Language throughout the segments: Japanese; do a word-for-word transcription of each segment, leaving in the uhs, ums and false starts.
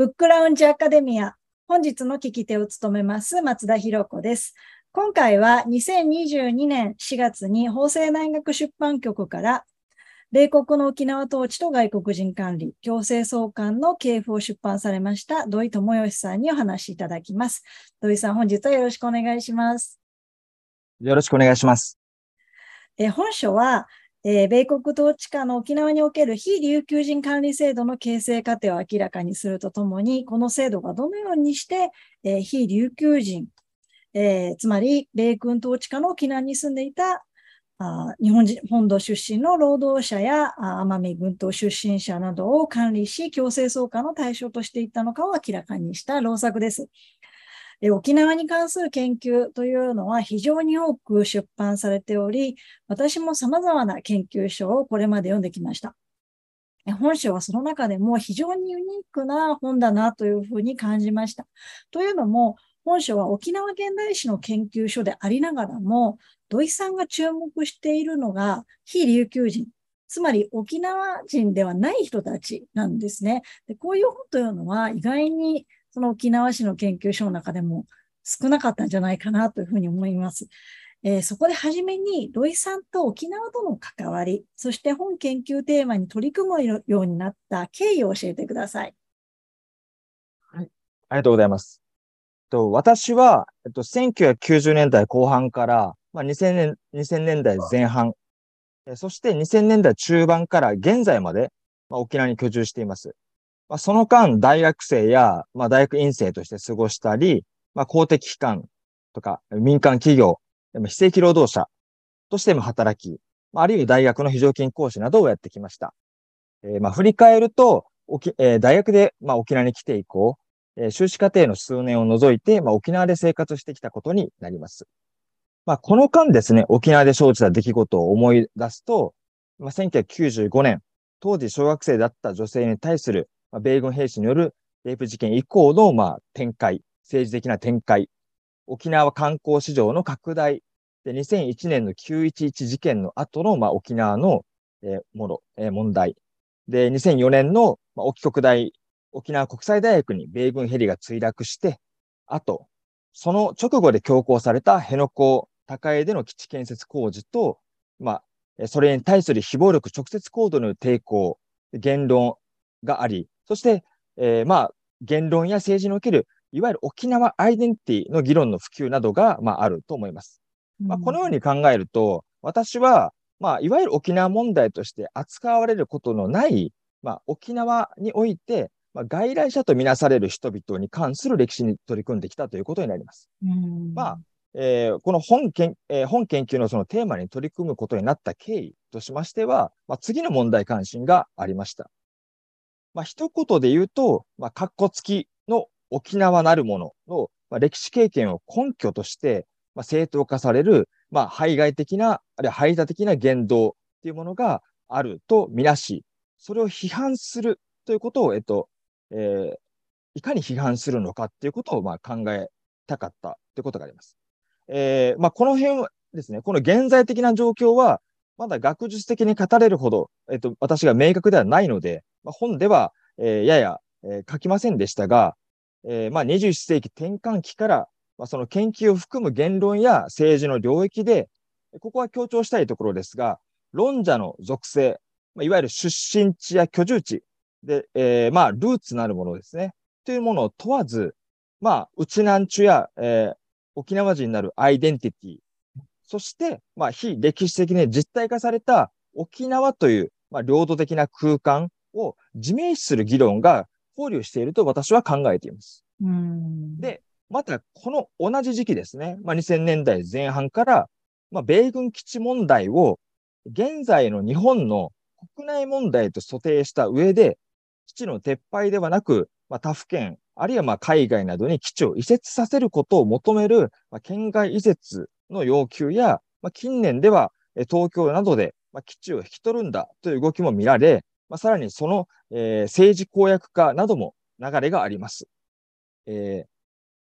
ブックラウンジアカデミア、本日の聞き手を務めます松田博子です。今回はにせんにじゅうにねんしがつに法政大学出版局から米国の沖縄統治と外国人管理強制送還の系譜を出版されました土井智義さんにお話しいただきます。土井さん、本日はよろしくお願いします。よろしくお願いします。え本書は、えー、米国統治下の沖縄における非琉球人管理制度の形成過程を明らかにするとともに、この制度がどのようにして、えー、非琉球人、えー、つまり米軍統治下の沖縄に住んでいたあ日本人本土出身の労働者や奄美群島出身者などを管理し、強制送還の対象としていったのかを明らかにした論作です。沖縄に関する研究というのは非常に多く出版されており、私も様々な研究書をこれまで読んできました。本書はその中でも非常にユニークな本だなというふうに感じました。というのも、本書は沖縄現代史の研究所でありながらも、土井さんが注目しているのが非琉球人、つまり沖縄人ではない人たちなんですね。で、こういう本というのは意外にその沖縄史の研究所の中でも少なかったんじゃないかなというふうに思います。えー、そこで初めに土井さんと沖縄との関わり、そして本研究テーマに取り組むようになった経緯を教えてください。はい、ありがとうございます。と私は、えっと、せんきゅうひゃくきゅうじゅうねんだいこう半から、まあ、にせんねんだいぜんはん、そしてにせんねんだいちゅうばんから現在まで、まあ、沖縄に居住しています。まあ、その間、大学生や、まあ、大学院生として過ごしたり、まあ、公的機関とか民間企業、非正規労働者としても働き、まあ、あるいは大学の非常勤講師などをやってきました。えー、まあ振り返ると、えー、大学で、まあ、沖縄に来て以降、えー、修士課程の数年を除いて、まあ、沖縄で生活してきたことになります。まあ、この間ですね、沖縄で生じた出来事を思い出すと、まあ、せんきゅうひゃくきゅうじゅうごねん、当時小学生だった女性に対する、まあ、米軍兵士によるレイプ事件以降の、まあ、展開、政治的な展開、沖縄観光市場の拡大、でにせんいちねんのきゅういちいち事件の後の、まあ、沖縄の、えーものえー、問題、でにせんよねんの、まあ、沖国大、沖縄国際大学に米軍ヘリが墜落して、あと、その直後で強行された辺野古高江での基地建設工事と、まあ、それに対する非暴力直接行動の抵抗、言論があり、そして、えー、まあ、言論や政治における、いわゆる沖縄アイデンティティの議論の普及などが、まあ、あると思います。うん、まあ、このように考えると、私は、まあ、いわゆる沖縄問題として扱われることのない、まあ、沖縄において、まあ、外来者とみなされる人々に関する歴史に取り組んできたということになります。うん、まあ、えー、この本研、えー、本研究のそのテーマに取り組むことになった経緯としましては、まあ、次の問題関心がありました。まあ、一言で言うと、まあ、カッコ付きの沖縄なるものの、まあ、歴史経験を根拠として、まあ、正当化される、まあ、排外的な、あるいは排他的な言動というものがあるとみなし、それを批判するということを、えっと、えー、いかに批判するのかっていうことをまあ考えたかったということがあります。えーまあ、この辺はですね、この現在的な状況は、まだ学術的に語れるほど、えっと、私が明確ではないので、まあ、本では、えー、やや、えー、書きませんでしたが、えーまあ、にじゅういっせいき転換期から、まあ、その研究を含む言論や政治の領域で、ここは強調したいところですが、論者の属性、まあ、いわゆる出身地や居住地、で、えー、まあ、ルーツなるものですね。というものを問わず、まあ、うちなんちゅや、えー、沖縄人になるアイデンティティ、そして、まあ、非歴史的に実体化された沖縄という、まあ、領土的な空間を自明視する議論が考慮していると私は考えています。うんで、また、この同じ時期ですね、まあ、にせんねんだいぜんはんから、まあ、米軍基地問題を現在の日本の国内問題と想定した上で、基地の撤廃ではなく、まあ、他府県、あるいはまあ海外などに基地を移設させることを求める、まあ、県外移設の要求や、まあ、近年では東京などでまあ基地を引き取るんだという動きも見られ、まあ、さらにその、えー、政治公約化なども流れがあります。えー、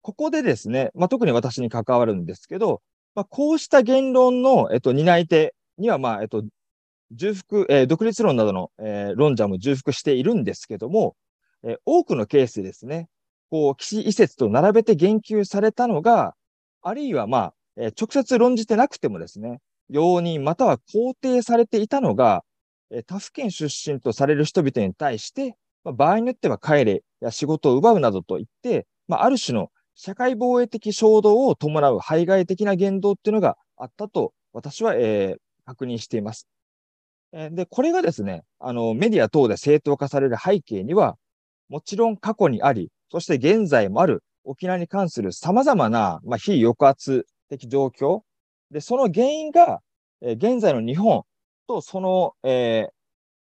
ここでですね、まあ、特に私に関わるんですけど、まあ、こうした言論の、えっと、担い手には、まあえっと重複、えー、独立論などの、えー、論者も重複しているんですけども、えー、多くのケースですね、こう、岸移説と並べて言及されたのが、あるいはまあ、えー、直接論じてなくてもですね、容認または肯定されていたのが、えー、他府県出身とされる人々に対して、まあ、場合によっては帰れや仕事を奪うなどといって、まあ、ある種の社会防衛的衝動を伴う排外的な言動っていうのがあったと、私は、えー、確認しています。で、これがですね、あの、メディア等で正当化される背景には、もちろん過去にあり、そして現在もある沖縄に関する様々な、まあ、非抑圧的状況。で、その原因が、えー、現在の日本とその、えー、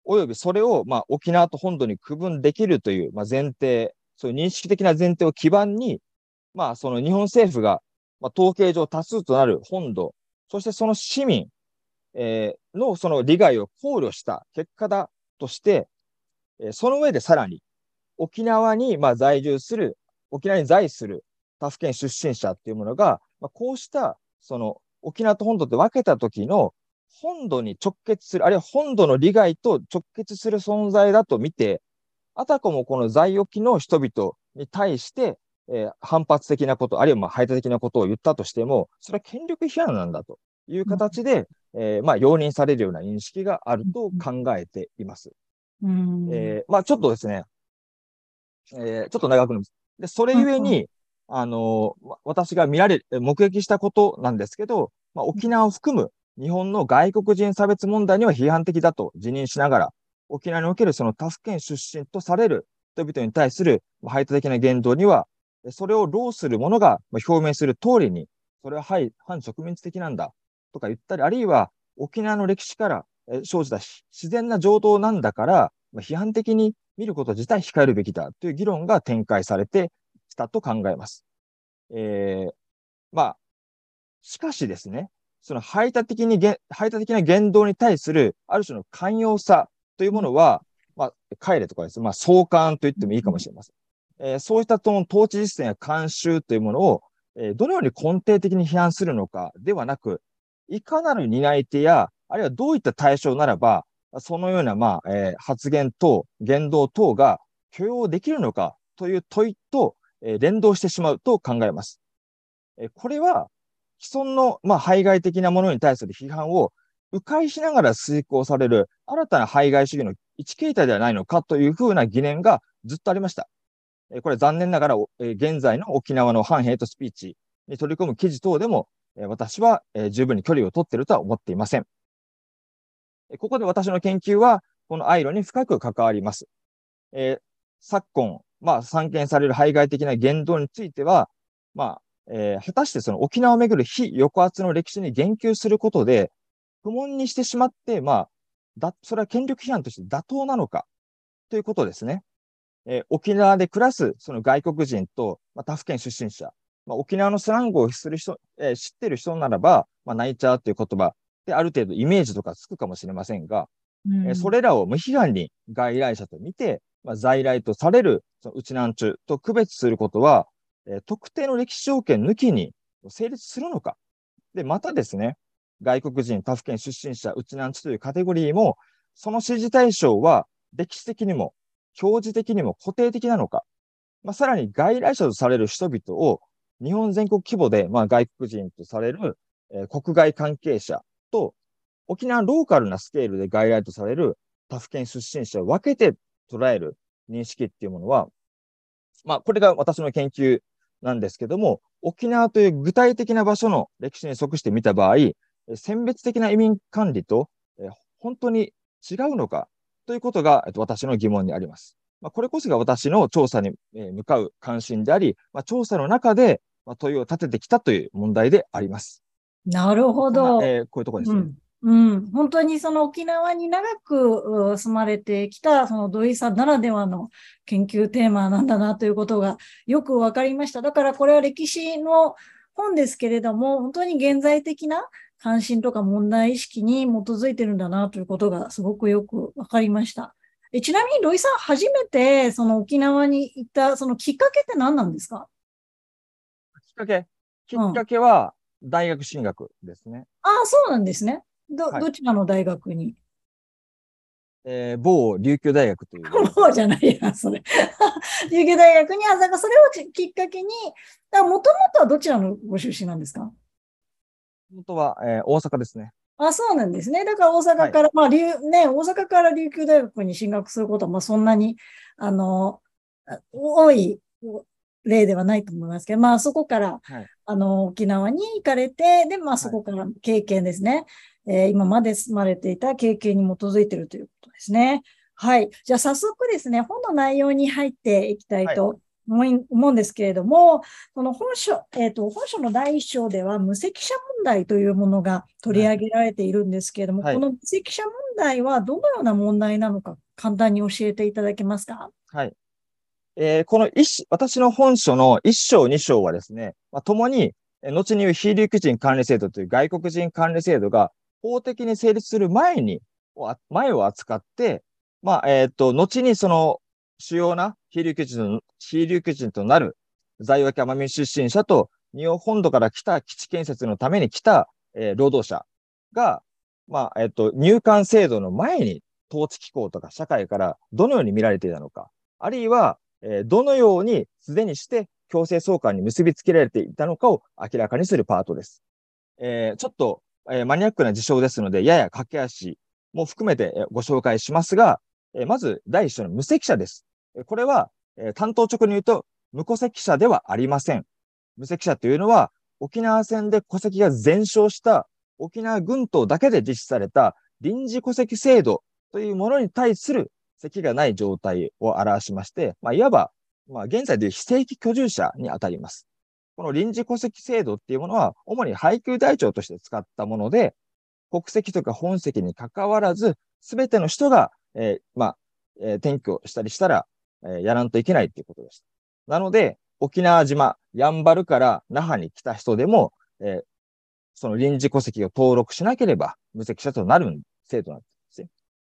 およびそれを、まあ、沖縄と本土に区分できるという、まあ、前提、そういう認識的な前提を基盤に、まあ、その日本政府が、まあ、統計上多数となる本土、そしてその市民、えー、のその利害を考慮した結果だとして、えー、その上でさらに沖縄にまあ在住する、沖縄に在する他府県出身者っていうものが、まあ、こうしたその沖縄と本土って分けた時の本土に直結する、あるいは本土の利害と直結する存在だと見て、あたかもこの在沖の人々に対して、えー、反発的なこと、あるいはまあ排他的なことを言ったとしても、それは権力批判なんだという形で、うんえー、まあ、容認されるような認識があると考えています。うんえー、まあ、ちょっとですね、えー、ちょっと長くなります。で、それゆえに、うん、あの、私が見られ、目撃したことなんですけど、まあ、沖縄を含む日本の外国人差別問題には批判的だと自認しながら、沖縄におけるその他府県出身とされる人々に対する排他的な言動には、それを労する者が表明する通りに、それは反植民地的なんだ。とか言ったり、あるいは沖縄の歴史から生じた自然な情動なんだから、批判的に見ること自体控えるべきだという議論が展開されてきたと考えます。えー、まあ、しかしですね、その排他的に、排他的な言動に対するある種の寛容さというものは、まあ、帰れとかですね、まあ、相関と言ってもいいかもしれません。えー、そうした統治実践や慣習というものを、えー、どのように根底的に批判するのかではなく、いかなる担い手や、あるいはどういった対象ならば、そのような、まあ、えー、発言等、言動等が許容できるのかという問いと、えー、連動してしまうと考えます。えー、これは、既存の、まあ、排外的なものに対する批判を迂回しながら遂行される新たな排外主義の一形態ではないのかというふうな疑念がずっとありました。えー、これ残念ながら、えー、現在の沖縄の反ヘイトスピーチに取り込む記事等でも、私は十分に距離を取っているとは思っていません。ここで私の研究は、このアイロンに深く関わります。えー、昨今、まあ、散見される排外的な言動については、まあ、えー、果たしてその沖縄をめぐる非抑圧の歴史に言及することで、不問にしてしまって、まあ、だ、それは権力批判として妥当なのか、ということですね。えー、沖縄で暮らす、その外国人と、まあ、他府県出身者、まあ、沖縄のスラングをする人、えー、知ってる人ならば、まあ、ナイチャーという言葉である程度イメージとかつくかもしれませんが、うんえー、それらを無批判に外来者と見て、まあ、在来とされるそのウチナンチュと区別することは、えー、特定の歴史条件抜きに成立するのか。で、またですね、外国人、他府県出身者、ウチナンチュというカテゴリーも、その支持対象は歴史的にも、表示的にも固定的なのか。まあ、さらに外来者とされる人々を、日本全国規模で、まあ、外国人とされる、えー、国外関係者と沖縄ローカルなスケールで外来とされる他府県出身者を分けて捉える認識っていうものは、まあ、これが私の研究なんですけども、沖縄という具体的な場所の歴史に即して見た場合、選別的な移民管理と、えー、本当に違うのかということが、えっと、私の疑問にあります。まあ、これこそが私の調査に向かう関心であり、まあ、調査の中で、問いを立ててきたという問題であります。なるほど。えー、こういうところですね。うん、うん。本当にその沖縄に長く住まれてきた、その土井さんならではの研究テーマなんだなということがよくわかりました。だからこれは歴史の本ですけれども、本当に現在的な関心とか問題意識に基づいてるんだなということがすごくよくわかりました。え、ちなみに土井さん、初めてその沖縄に行ったそのきっかけって何なんですか？きっかけ、きっかけは大学進学ですね。うん、ああ、そうなんですね。ど、はい、どちらの大学に？えー、某琉球大学という。某じゃないや、それ。琉球大学に、あ、だからそれをきっかけに、もともとはどちらのご出身なんですか？元は、えー、大阪ですね。あ、そうなんですね。だから大阪から、はい、まあ、琉、ね、大阪から琉球大学に進学することは、まあ、そんなに、あの、多い例ではないと思いますけど、まあ、そこから、はい、あの、沖縄に行かれて、で、まあ、そこから経験ですね。はい、えー、今まで住まれていた経験に基づいているということですね。はい。じゃあ、早速ですね、本の内容に入っていきたいと、はい、思うんですけれども、この本書、えっと、本書の第一章では無責者問題というものが取り上げられているんですけれども、はい、この無責者問題はどのような問題なのか、簡単に教えていただけますか？はい。えー、この一、私の本書の一章、二章はですね、まあ、共に、後に言う非琉球人管理制度という外国人管理制度が法的に成立する前に、前を扱って、まあ、えっと、後にその、主要な非琉球人、非琉球人となる在沖奄美出身者と日本本土から来た基地建設のために来た、えー、労働者が、まあ、えっと、入管制度の前に統治機構とか社会からどのように見られていたのか、あるいは、えー、どのようにすでにして強制送還に結びつけられていたのかを明らかにするパートです。えー、ちょっと、えー、マニアックな事象ですので、やや駆け足も含めてご紹介しますが、えー、まず第一章の無責者です。これは、えー、担当直に言うと、無戸籍者ではありません。無籍者というのは、沖縄戦で戸籍が全焼した沖縄群島だけで実施された臨時戸籍制度というものに対する籍がない状態を表しまして、まあ、いわば、まあ、現在でいう非正規居住者にあたります。この臨時戸籍制度っていうものは、主に配給台帳として使ったもので、国籍とか本籍に関わらず、すべての人が、えー、まあ、えー、転居したりしたら、やらんといけないっていうことでした。なので、沖縄島、やんばるから那覇に来た人でも、えー、その臨時戸籍を登録しなければ無籍者となる制度なんですね。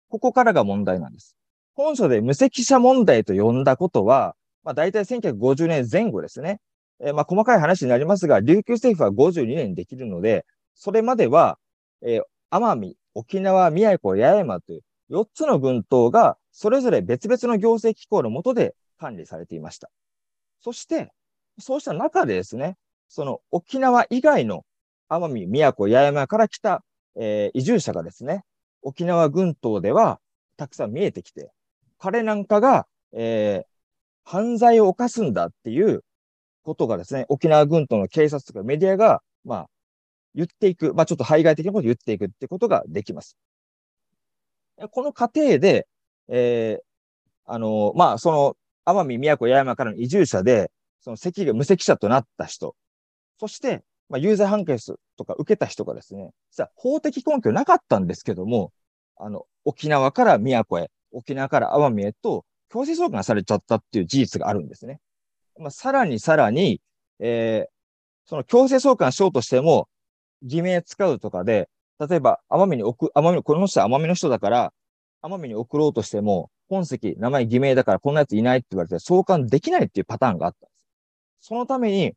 ここからが問題なんです。本書で無籍者問題と呼んだことは、まあ大体せんきゅうひゃくごじゅうねんぜん後ですね。えー、まあ細かい話になりますが、琉球政府はごじゅうにねんにできるので、それまでは、えー、奄美、沖縄、宮古、八重山というよっつの群島がそれぞれ別々の行政機構の下で管理されていました。そして、そうした中でですね、その沖縄以外の奄美、宮古、八重山から来た、えー、移住者がですね、沖縄群島ではたくさん見えてきて、彼なんかが、えー、犯罪を犯すんだっていうことがですね、沖縄群島の警察とかメディアが、まあ、言っていく、まあちょっと排外的なことを言っていくってことができます。この過程で、えー、あのー、まあ、その、奄美、宮古、八重山からの移住者で、その籍が無籍者となった人、そして、まあ、有罪判決とか受けた人がですね、実は法的根拠なかったんですけども、あの、沖縄から宮古へ、沖縄から奄美へと強制送還されちゃったっていう事実があるんですね。まあ、さらにさらに、えー、その強制送還しようとしても、偽名使うとかで、例えば、奄美に送、奄美、この人は奄美の人だから、奄美に送ろうとしても、本籍、名前、偽名だからこんなやついないって言われて送還できないっていうパターンがあったんです。そのために、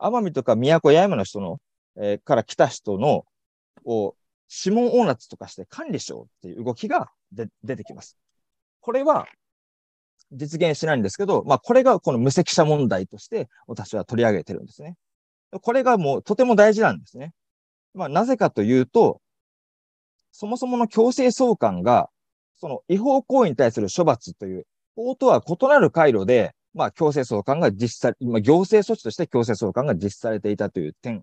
奄美とか宮古八重山の人の、えー、から来た人の、を、指紋押捺とかして管理しようっていう動きがで出てきます。これは、実現しないんですけど、まあこれがこの無責者問題として私は取り上げてるんですね。これがもうとても大事なんですね。まあなぜかというと、そもそもの強制送還が、その違法行為に対する処罰という法とは異なる回路で、まあ強制送還が実施され、まあ行政措置として強制送還が実施されていたという点。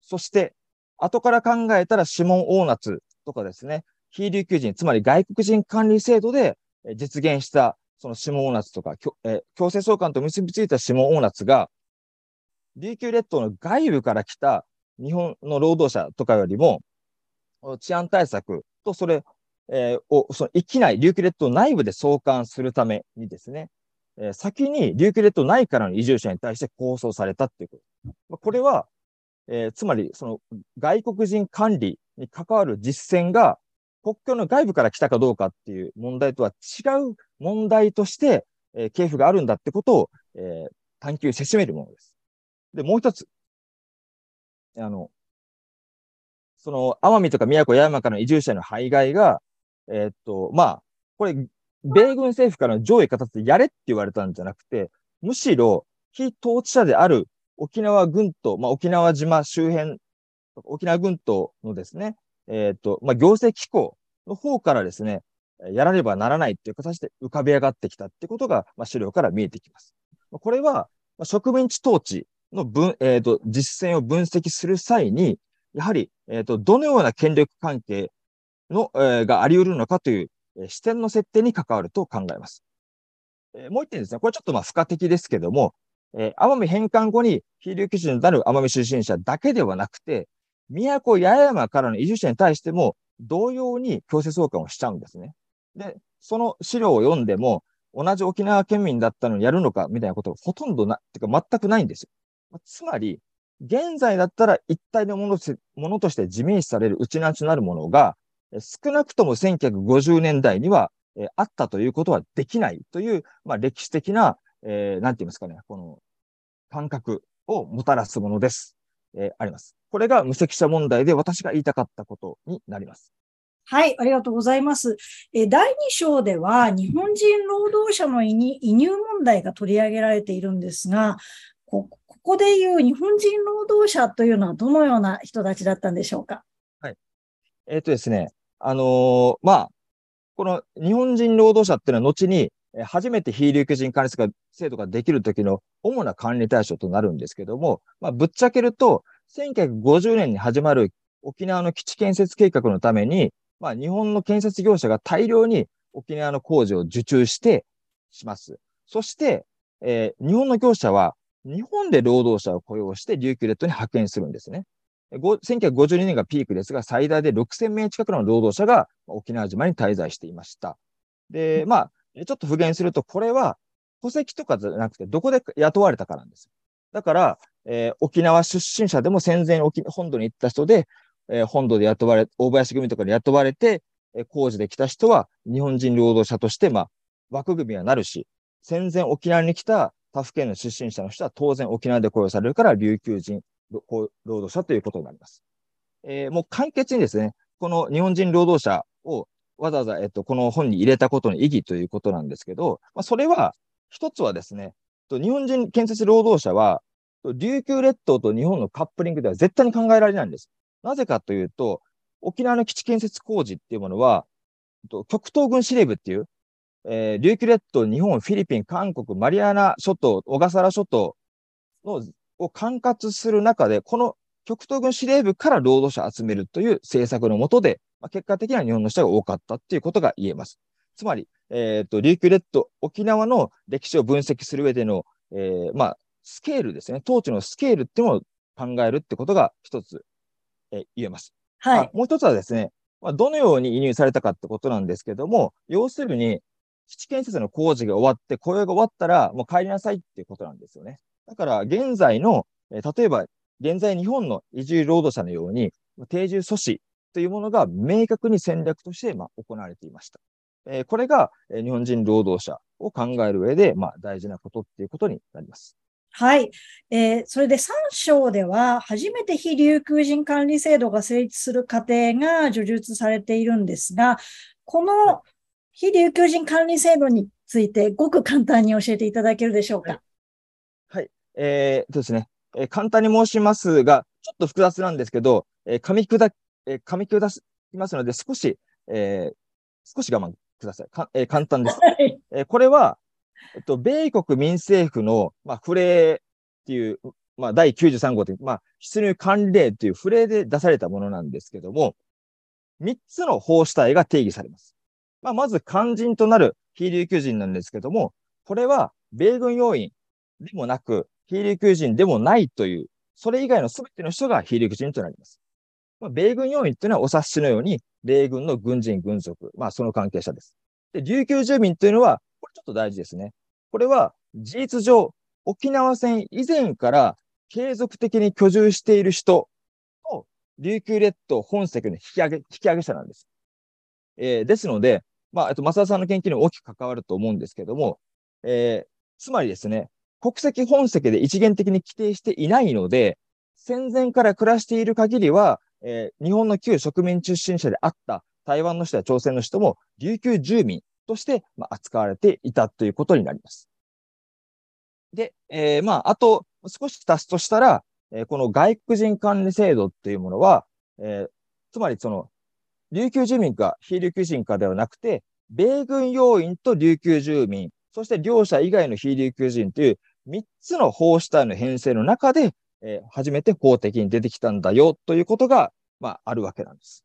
そして、後から考えたら指紋押捺とかですね、非琉球人、つまり外国人管理制度で実現したその指紋押捺とか、え強制送還と結びついた指紋押捺が、琉球列島の外部から来た日本の労働者とかよりも、治安対策とそれ、えー、を、その域内、琉球列島内部で送還するためにですね、えー、先に琉球列島内からの移住者に対して拘束されたっていうこと。これは、えー、つまり、その外国人管理に関わる実践が国境の外部から来たかどうかっていう問題とは違う問題として、えー、系譜があるんだってことを、えー、探求せしめるものです。で、もう一つ。あの、その、奄美とか宮古、八重山からの移住者の排外が、えー、っと、まあ、これ、米軍政府からの上意下達でやれって言われたんじゃなくて、むしろ非統治者である沖縄群島、まあ、沖縄島周辺、沖縄群島のですね、えっと、まあ、行政機構の方からですね、やらねばならないっていう形で浮かび上がってきたってことが、まあ、資料から見えてきます。これは、植民地統治の分、えっと、実践を分析する際に、やはり、えっと、どのような権力関係の、えー、があり得るのかという、えー、視点の設定に関わると考えます。えー、もう一点ですね、これちょっとまあ、付加的ですけども、えー、奄美返還後に非琉球人となる奄美出身者だけではなくて、宮古八重山からの移住者に対しても同様に強制送還をしちゃうんですね。で、その資料を読んでも、同じ沖縄県民だったのにやるのかみたいなことがほとんどな、てか全くないんですよ。つまり、現在だったら一体のものとして、ものとして地面視されるうちなんちなるものが、少なくともせんきゅうひゃくごじゅうねんだいには、えー、あったということはできないという、まあ、歴史的な、えー、なんて言いますかね、この感覚をもたらすものです。えー、あります。これが無責者問題で私が言いたかったことになります。はい、ありがとうございます。えー、だいに章では日本人労働者の移入問題が取り上げられているんですが、ここでいう日本人労働者というのはどのような人たちだったんでしょうか。はい。えっとですね、あのー、まあ、この日本人労働者っていうのは後に初めて非琉球人管理制度ができるときの主な管理対象となるんですけども、まあ、ぶっちゃけると、せんきゅうひゃくごじゅうねんに始まる沖縄の基地建設計画のために、まあ、日本の建設業者が大量に沖縄の工事を受注してします。そして、えー、日本の業者は日本で労働者を雇用して琉球列島に派遣するんですね。せんきゅうひゃくごじゅうにねんがピークですが、最大でろくせんめい近くの労働者が沖縄島に滞在していました。で、まあ、ちょっと復元すると、これは戸籍とかじゃなくて、どこで雇われたかなんです。だから、えー、沖縄出身者でも戦前沖、本土に行った人で、えー、本土で雇われ、大林組とかで雇われて、えー、工事で来た人は日本人労働者として、まあ、枠組みはなるし、戦前沖縄に来た他府県の出身者の人は当然沖縄で雇用されるから、琉球人労働者ということになります。えー、もう簡潔にですね、この日本人労働者をわざわざ、えっと、この本に入れたことの意義ということなんですけど、まあ、それは、一つはですね、日本人建設労働者は、琉球列島と日本のカップリングでは絶対に考えられないんです。なぜかというと、沖縄の基地建設工事っていうものは、極東軍司令部っていう、えー、琉球列島、日本、フィリピン、韓国、マリアナ諸島、小笠原諸島のを管轄する中で、この極東軍司令部から労働者を集めるという政策の下で、まあ、結果的には日本の人が多かったっていうことが言えます。つまり、えっと、琉球列島、沖縄の歴史を分析する上での、えー、まあ、スケールですね。統治のスケールっていうのを考えるってことが一つ、えー、言えます。はい。もう一つはですね、まあ、どのように移入されたかってことなんですけども、要するに、基地建設の工事が終わって、雇用が終わったら、もう帰りなさいっていうことなんですよね。だから、現在の、えー、例えば、現在日本の移住労働者のように、定住阻止というものが明確に戦略として、まあ、行われていました。えー、これが、えー、日本人労働者を考える上で、まあ、大事なことっていうことになります。はい。えー、それでさん章では、初めて非琉球人管理制度が成立する過程が叙述されているんですが、この非琉球人管理制度について、ごく簡単に教えていただけるでしょうか。はい。はい、えー、ですね、えー。簡単に申しますが、ちょっと複雑なんですけど、えー、噛み砕き、えー、噛み砕きますので、少し、えー、少し我慢ください。かえー、簡単です。えー、これは、えっと、米国民政府の、まあ、フレーっていう、まあ、だいきゅうじゅうさんごうという、まあ、出入管令というフレーで出されたものなんですけども、みっつの法主体が定義されます。まあ、まず、肝心となる非琉球人なんですけども、これは、米軍要員でもなく、非琉球人でもないという、それ以外の全ての人が非琉球人となります。まあ、米軍要員というのはお察しのように、米軍の軍人、軍属、まあその関係者です。で、琉球住民というのは、これちょっと大事ですね。これは事実上、沖縄戦以前から継続的に居住している人と、琉球列島本籍の引き上げ、引き上げ者なんです。えー、ですので、まあ、あと、増田さんの研究にも大きく関わると思うんですけども、えー、つまりですね、国籍本籍で一元的に規定していないので、戦前から暮らしている限りは、えー、日本の旧植民地出身者であった台湾の人や朝鮮の人も琉球住民として扱われていたということになります。で、えー、まあ、あと少し足すとしたら、えー、この外国人管理制度っていうものは、えー、つまりその、琉球住民か非琉球人かではなくて、米軍要員と琉球住民、そして両者以外の非琉球人というみっつの法主体の編成の中で、えー、初めて法的に出てきたんだよということが、まあ、あるわけなんです。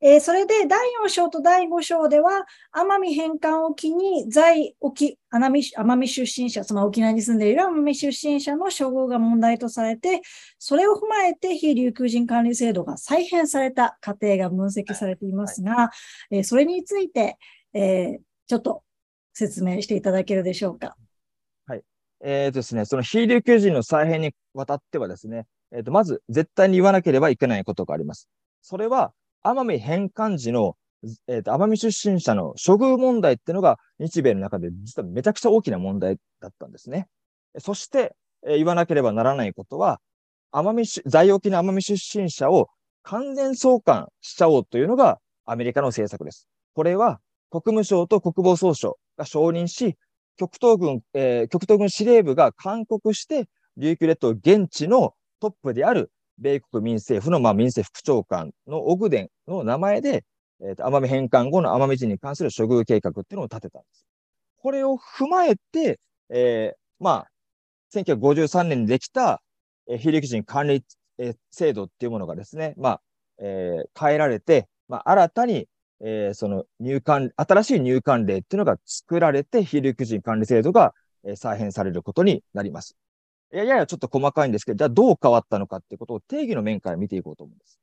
えー、それでだいよん章とだいご章では、奄美返還を機に在沖、奄美出身者、つまり沖縄に住んでいる奄美出身者の処遇が問題とされて、それを踏まえて非琉球人管理制度が再編された過程が分析されていますが、はいはい、えー、それについて、えー、ちょっと説明していただけるでしょうか。はい。えーですね、その非琉球人の再編にわたってはですね、えーと、まず絶対に言わなければいけないことがあります。それは、奄美返還時の、えーと、奄美出身者の処遇問題っていうのが日米の中で実はめちゃくちゃ大きな問題だったんですね。そして、えー、言わなければならないことは、奄美、在沖の奄美出身者を完全送還しちゃおうというのがアメリカの政策です。これは国務省と国防総省が承認し、極東軍、えー、極東軍司令部が勧告して、琉球列島現地のトップである米国民政府の、まあ、民政副長官のオグデンの名前で、えーと、奄美返還後の奄美人に関する処遇計画っていうのを立てたんです。これを踏まえて、えー、まあ、せんきゅうひゃくごじゅうさんねんにできた、えー、非陸人管理、えー、制度っていうものがですね、まあ、えー、変えられて、まあ、新たに、えー、その入管、新しい入管令っていうのが作られて、非陸人管理制度が、えー、再編されることになります。いやいや、ちょっと細かいんですけど、じゃあどう変わったのかってことを定義の面から見ていこうと思うんです。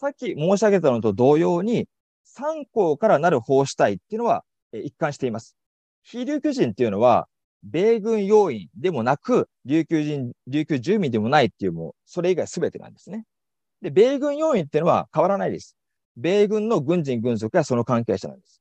さっき申し上げたのと同様に、さん項からなる法主体っていうのは、えー、一貫しています。非琉球人っていうのは、米軍要員でもなく、琉球人、琉球住民でもないっていう、もう、それ以外すべてなんですね。で、米軍要員っていうのは変わらないです。米軍の軍人、軍属やその関係者なんです。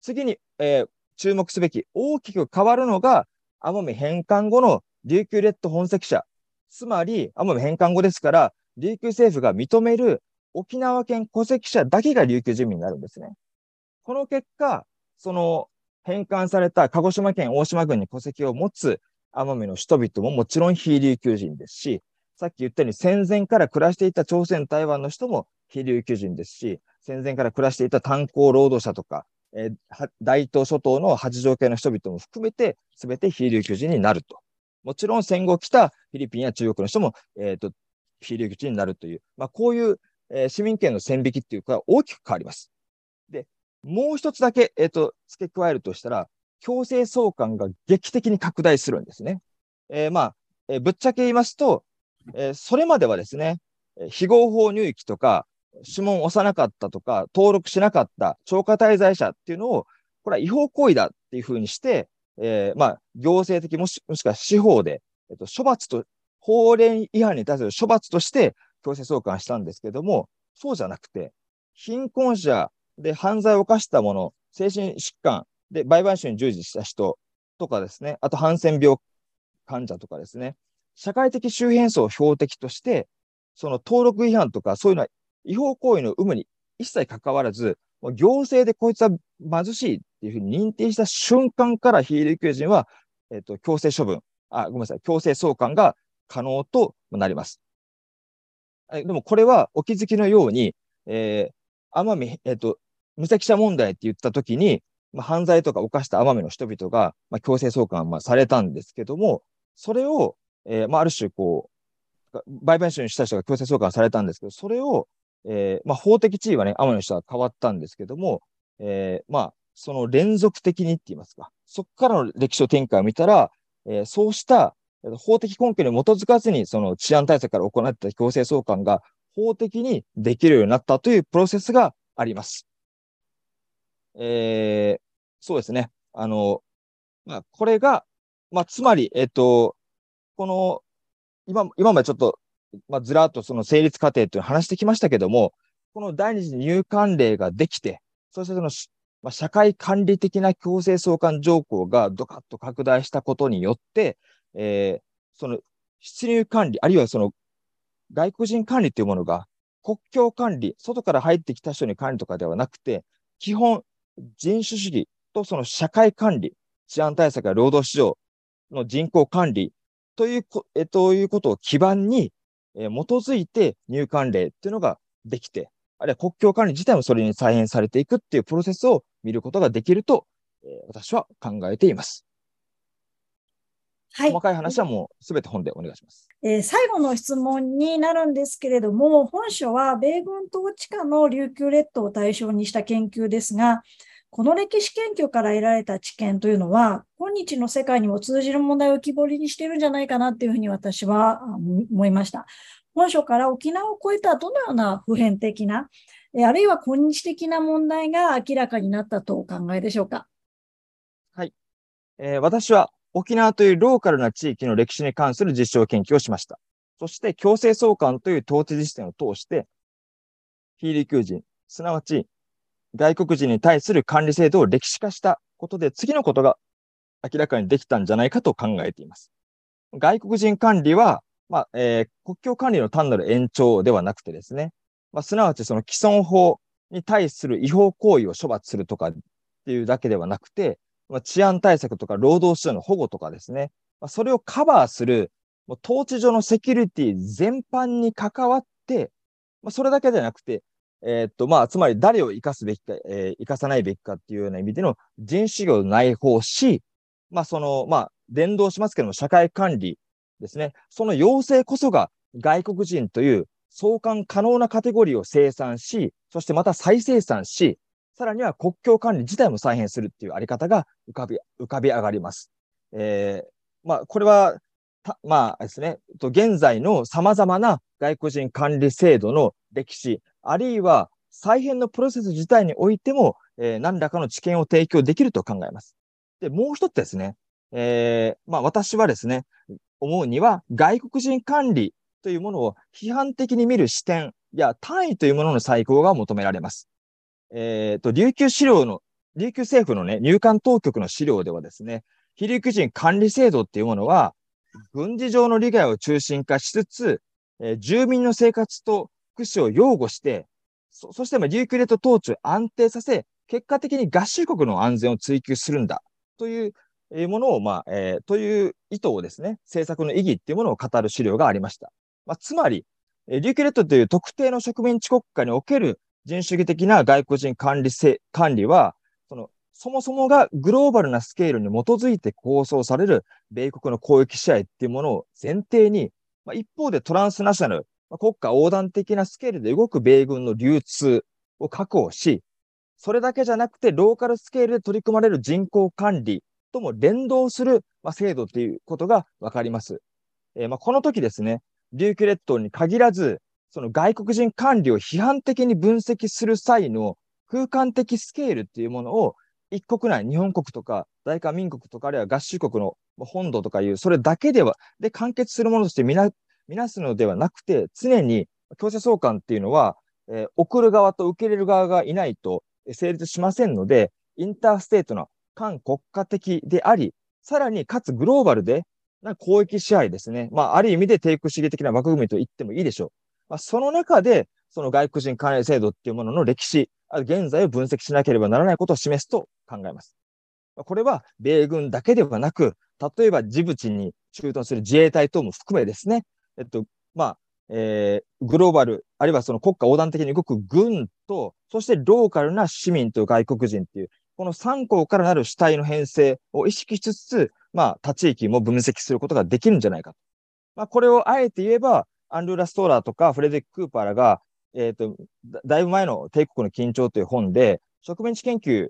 次に、えー、注目すべき、大きく変わるのが、奄美返還後の琉球列島本籍者、つまり奄美返還後ですから、琉球政府が認める沖縄県戸籍者だけが琉球住民になるんですね。この結果、その返還された鹿児島県大島郡に戸籍を持つ奄美の人々ももちろん非琉球人ですし、さっき言ったように戦前から暮らしていた朝鮮台湾の人も非琉球人ですし、戦前から暮らしていた炭鉱労働者とか、えー、大東諸島の八丈系の人々も含めて全て非琉球人になると。もちろん戦後来たフィリピンや中国の人も、えっと、非琉球人になるという、まあ、こういう、えー、市民権の線引きっていうか大きく変わります。で、もう一つだけ、えっと、付け加えるとしたら、強制送還が劇的に拡大するんですね。えー、まあ、えー、ぶっちゃけ言いますと、えー、それまではですね、非合法入域とか、指紋を押さなかったとか、登録しなかった超過滞在者っていうのを、これは違法行為だっていうふうにして、えー、まあ、行政的もし、もしくは司法で、えっと、処罰と、法令違反に対する処罰として強制送還したんですけども、そうじゃなくて、貧困者で犯罪を犯した者、精神疾患で売買主に従事した人とかですね、あとハンセン病患者とかですね、社会的周辺層を標的として、その登録違反とかそういうのは違法行為の有無に一切関わらず、行政でこいつは貧しいっていうふうに認定した瞬間から非琉球人は、えっと、強制処分、あ、ごめんなさい、強制送還が可能となります。でもこれはお気づきのように、えー、奄美、えっと、無責者問題って言ったときに、まあ、犯罪とか犯した奄美の人々が、まあ、強制送還、まあ、されたんですけども、それを、えー、まあ、ある種こう、売買主にした人が強制送還されたんですけど、それを、えー、まあ、法的地位はね、奄美の人は変わったんですけども、えー、まあ、その連続的にって言いますか、そこからの歴史展開を見たら、えー、そうした法的根拠に基づかずに、その治安対策から行っていた強制送還が法的にできるようになったというプロセスがあります。えー、そうですね。あの、まあ、これが、まあ、つまり、えっと、この、今、今までちょっと、まあ、ずらっとその成立過程というのを話してきましたけども、この第二次入管令ができて、そしてその、まあ、社会管理的な強制送還条項がドカッと拡大したことによって、えー、その出入管理、あるいはその外国人管理というものが国境管理、外から入ってきた人に管理とかではなくて、基本人種主義、とその社会管理、治安対策や労働市場の人口管理というこ、えということを基盤に、えー、基づいて入管令っていうのができて、あるいは国境管理自体もそれに再編されていくっていうプロセスを見ることができると、えー、私は考えています。はい、細かい話はもうすべて本でお願いします、えー。最後の質問になるんですけれども、本書は米軍統治下の琉球列島を対象にした研究ですが、この歴史研究から得られた知見というのは、今日の世界にも通じる問題を浮き彫りにしているんじゃないかなというふうに私は思いました。本書から沖縄を超えたどのような普遍的な、あるいは今日的な問題が明らかになったとお考えでしょうか。はい、えー、私は沖縄というローカルな地域の歴史に関する実証研究をしました。そして強制送還という統治実践を通して、非琉球人、すなわち外国人に対する管理制度を歴史化したことで次のことが明らかにできたんじゃないかと考えています。外国人管理は、まあえー、国境管理の単なる延長ではなくてですね、まあ、すなわちその既存法に対する違法行為を処罰するとかっていうだけではなくて、治安対策とか労働市場の保護とかですね、それをカバーする統治上のセキュリティ全般に関わって、それだけじゃなくて、えーっとまあ、つまり誰を生かすべきか、えー、生かさないべきかっていうような意味での人種業を内包し、まあそのまあ、連動しますけども、社会管理ですね、その要請こそが外国人という送還可能なカテゴリーを生産し、そしてまた再生産し、さらには国境管理自体も再編するっていうあり方が浮かび、浮かび上がります。えー、まあ、これは、たまあですね、現在の様々な外国人管理制度の歴史、あるいは再編のプロセス自体においても、えー、何らかの知見を提供できると考えます。で、もう一つですね、えー、まあ私はですね、思うには外国人管理というものを批判的に見る視点や単位というものの再考が求められます。えっと、琉球資料の、琉球政府のね、入管当局の資料ではですね、非陸人管理制度っていうものは、軍事上の利害を中心化しつつ、えー、住民の生活と福祉を擁護して、そ、そして、まあ、琉球列島統治を安定させ、結果的に合衆国の安全を追求するんだ、という、えー、ものを、まあ、えー、という意図をですね、政策の意義っていうものを語る資料がありました。まあ、つまり、えー、琉球列島という特定の植民地国家における人主義的な外国人管理制、管理は、その、そもそもがグローバルなスケールに基づいて構想される米国の広域支配っていうものを前提に、まあ、一方でトランスナショナル、まあ、国家横断的なスケールで動く米軍の流通を確保し、それだけじゃなくてローカルスケールで取り組まれる人口管理とも連動する、まあ、制度っていうことがわかります。えー、まあこの時ですね、琉球列島に限らず、その外国人管理を批判的に分析する際の空間的スケールっていうものを一国内、日本国とか大韓民国とかあるいは合衆国の本土とかいうそれだけではで完結するものとしてみな、みなすのではなくて、常に強制送還っていうのは、えー、送る側と受け入れる側がいないと成立しませんので、インターステートの反国家的であり、さらにかつグローバルでなんか広域支配ですね、まあある意味で帝国主義的な枠組みと言ってもいいでしょう。まあ、その中で、その外国人管理制度っていうものの歴史、現在を分析しなければならないことを示すと考えます。これは、米軍だけではなく、例えばジブチに駐屯する自衛隊等も含めですね、えっと、まあ、えー、グローバル、あるいはその国家横断的に動く軍と、そしてローカルな市民と外国人っていう、このさん項からなる主体の編成を意識しつつ、まあ、他地域も分析することができるんじゃないかと。まあ、これをあえて言えば、アンドルー・ラストーラーとかフレデリック・クーパーらが、えっと、だいぶ前の帝国の緊張という本で、植民地研究、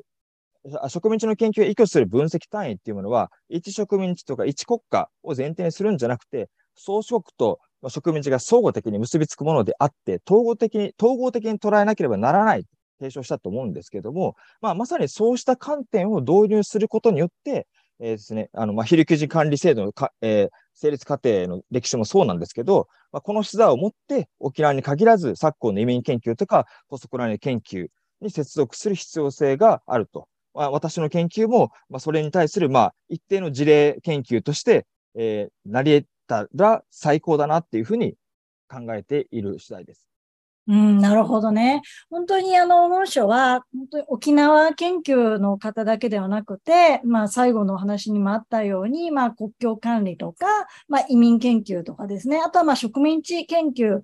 植民地の研究を依拠する分析単位っていうものは、一植民地とか一国家を前提にするんじゃなくて、宗主国と植民地が相互的に結びつくものであって、統合的に、統合的に捉えなければならないと提唱したと思うんですけども、まあ、まさにそうした観点を導入することによって、えーですね、あの、まあ、非陸人管理制度のか、えー、成立過程の歴史もそうなんですけど、まあ、この資材をもって沖縄に限らず昨今の移民研究とかポストコロニア研究に接続する必要性があると。まあ、私の研究も、まあ、それに対する、まあ、一定の事例研究として、えー、なり得たら最高だなっていうふうに考えている次第です。うん、なるほどね。本当にあの、本書は、本当に沖縄研究の方だけではなくて、まあ、最後のお話にもあったように、まあ、国境管理とか、まあ、移民研究とかですね。あとは、まあ、植民地研究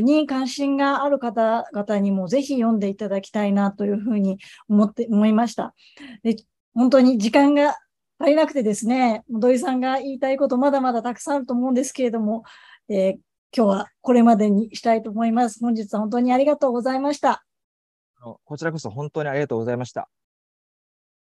に関心がある方々にもぜひ読んでいただきたいなというふうに思って、思いました。で、本当に時間が足りなくてですね、土井さんが言いたいことまだまだたくさんあると思うんですけれども、えー今日はこれまでにしたいと思います。本日は本当にありがとうございました。こちらこそ本当にありがとうございました。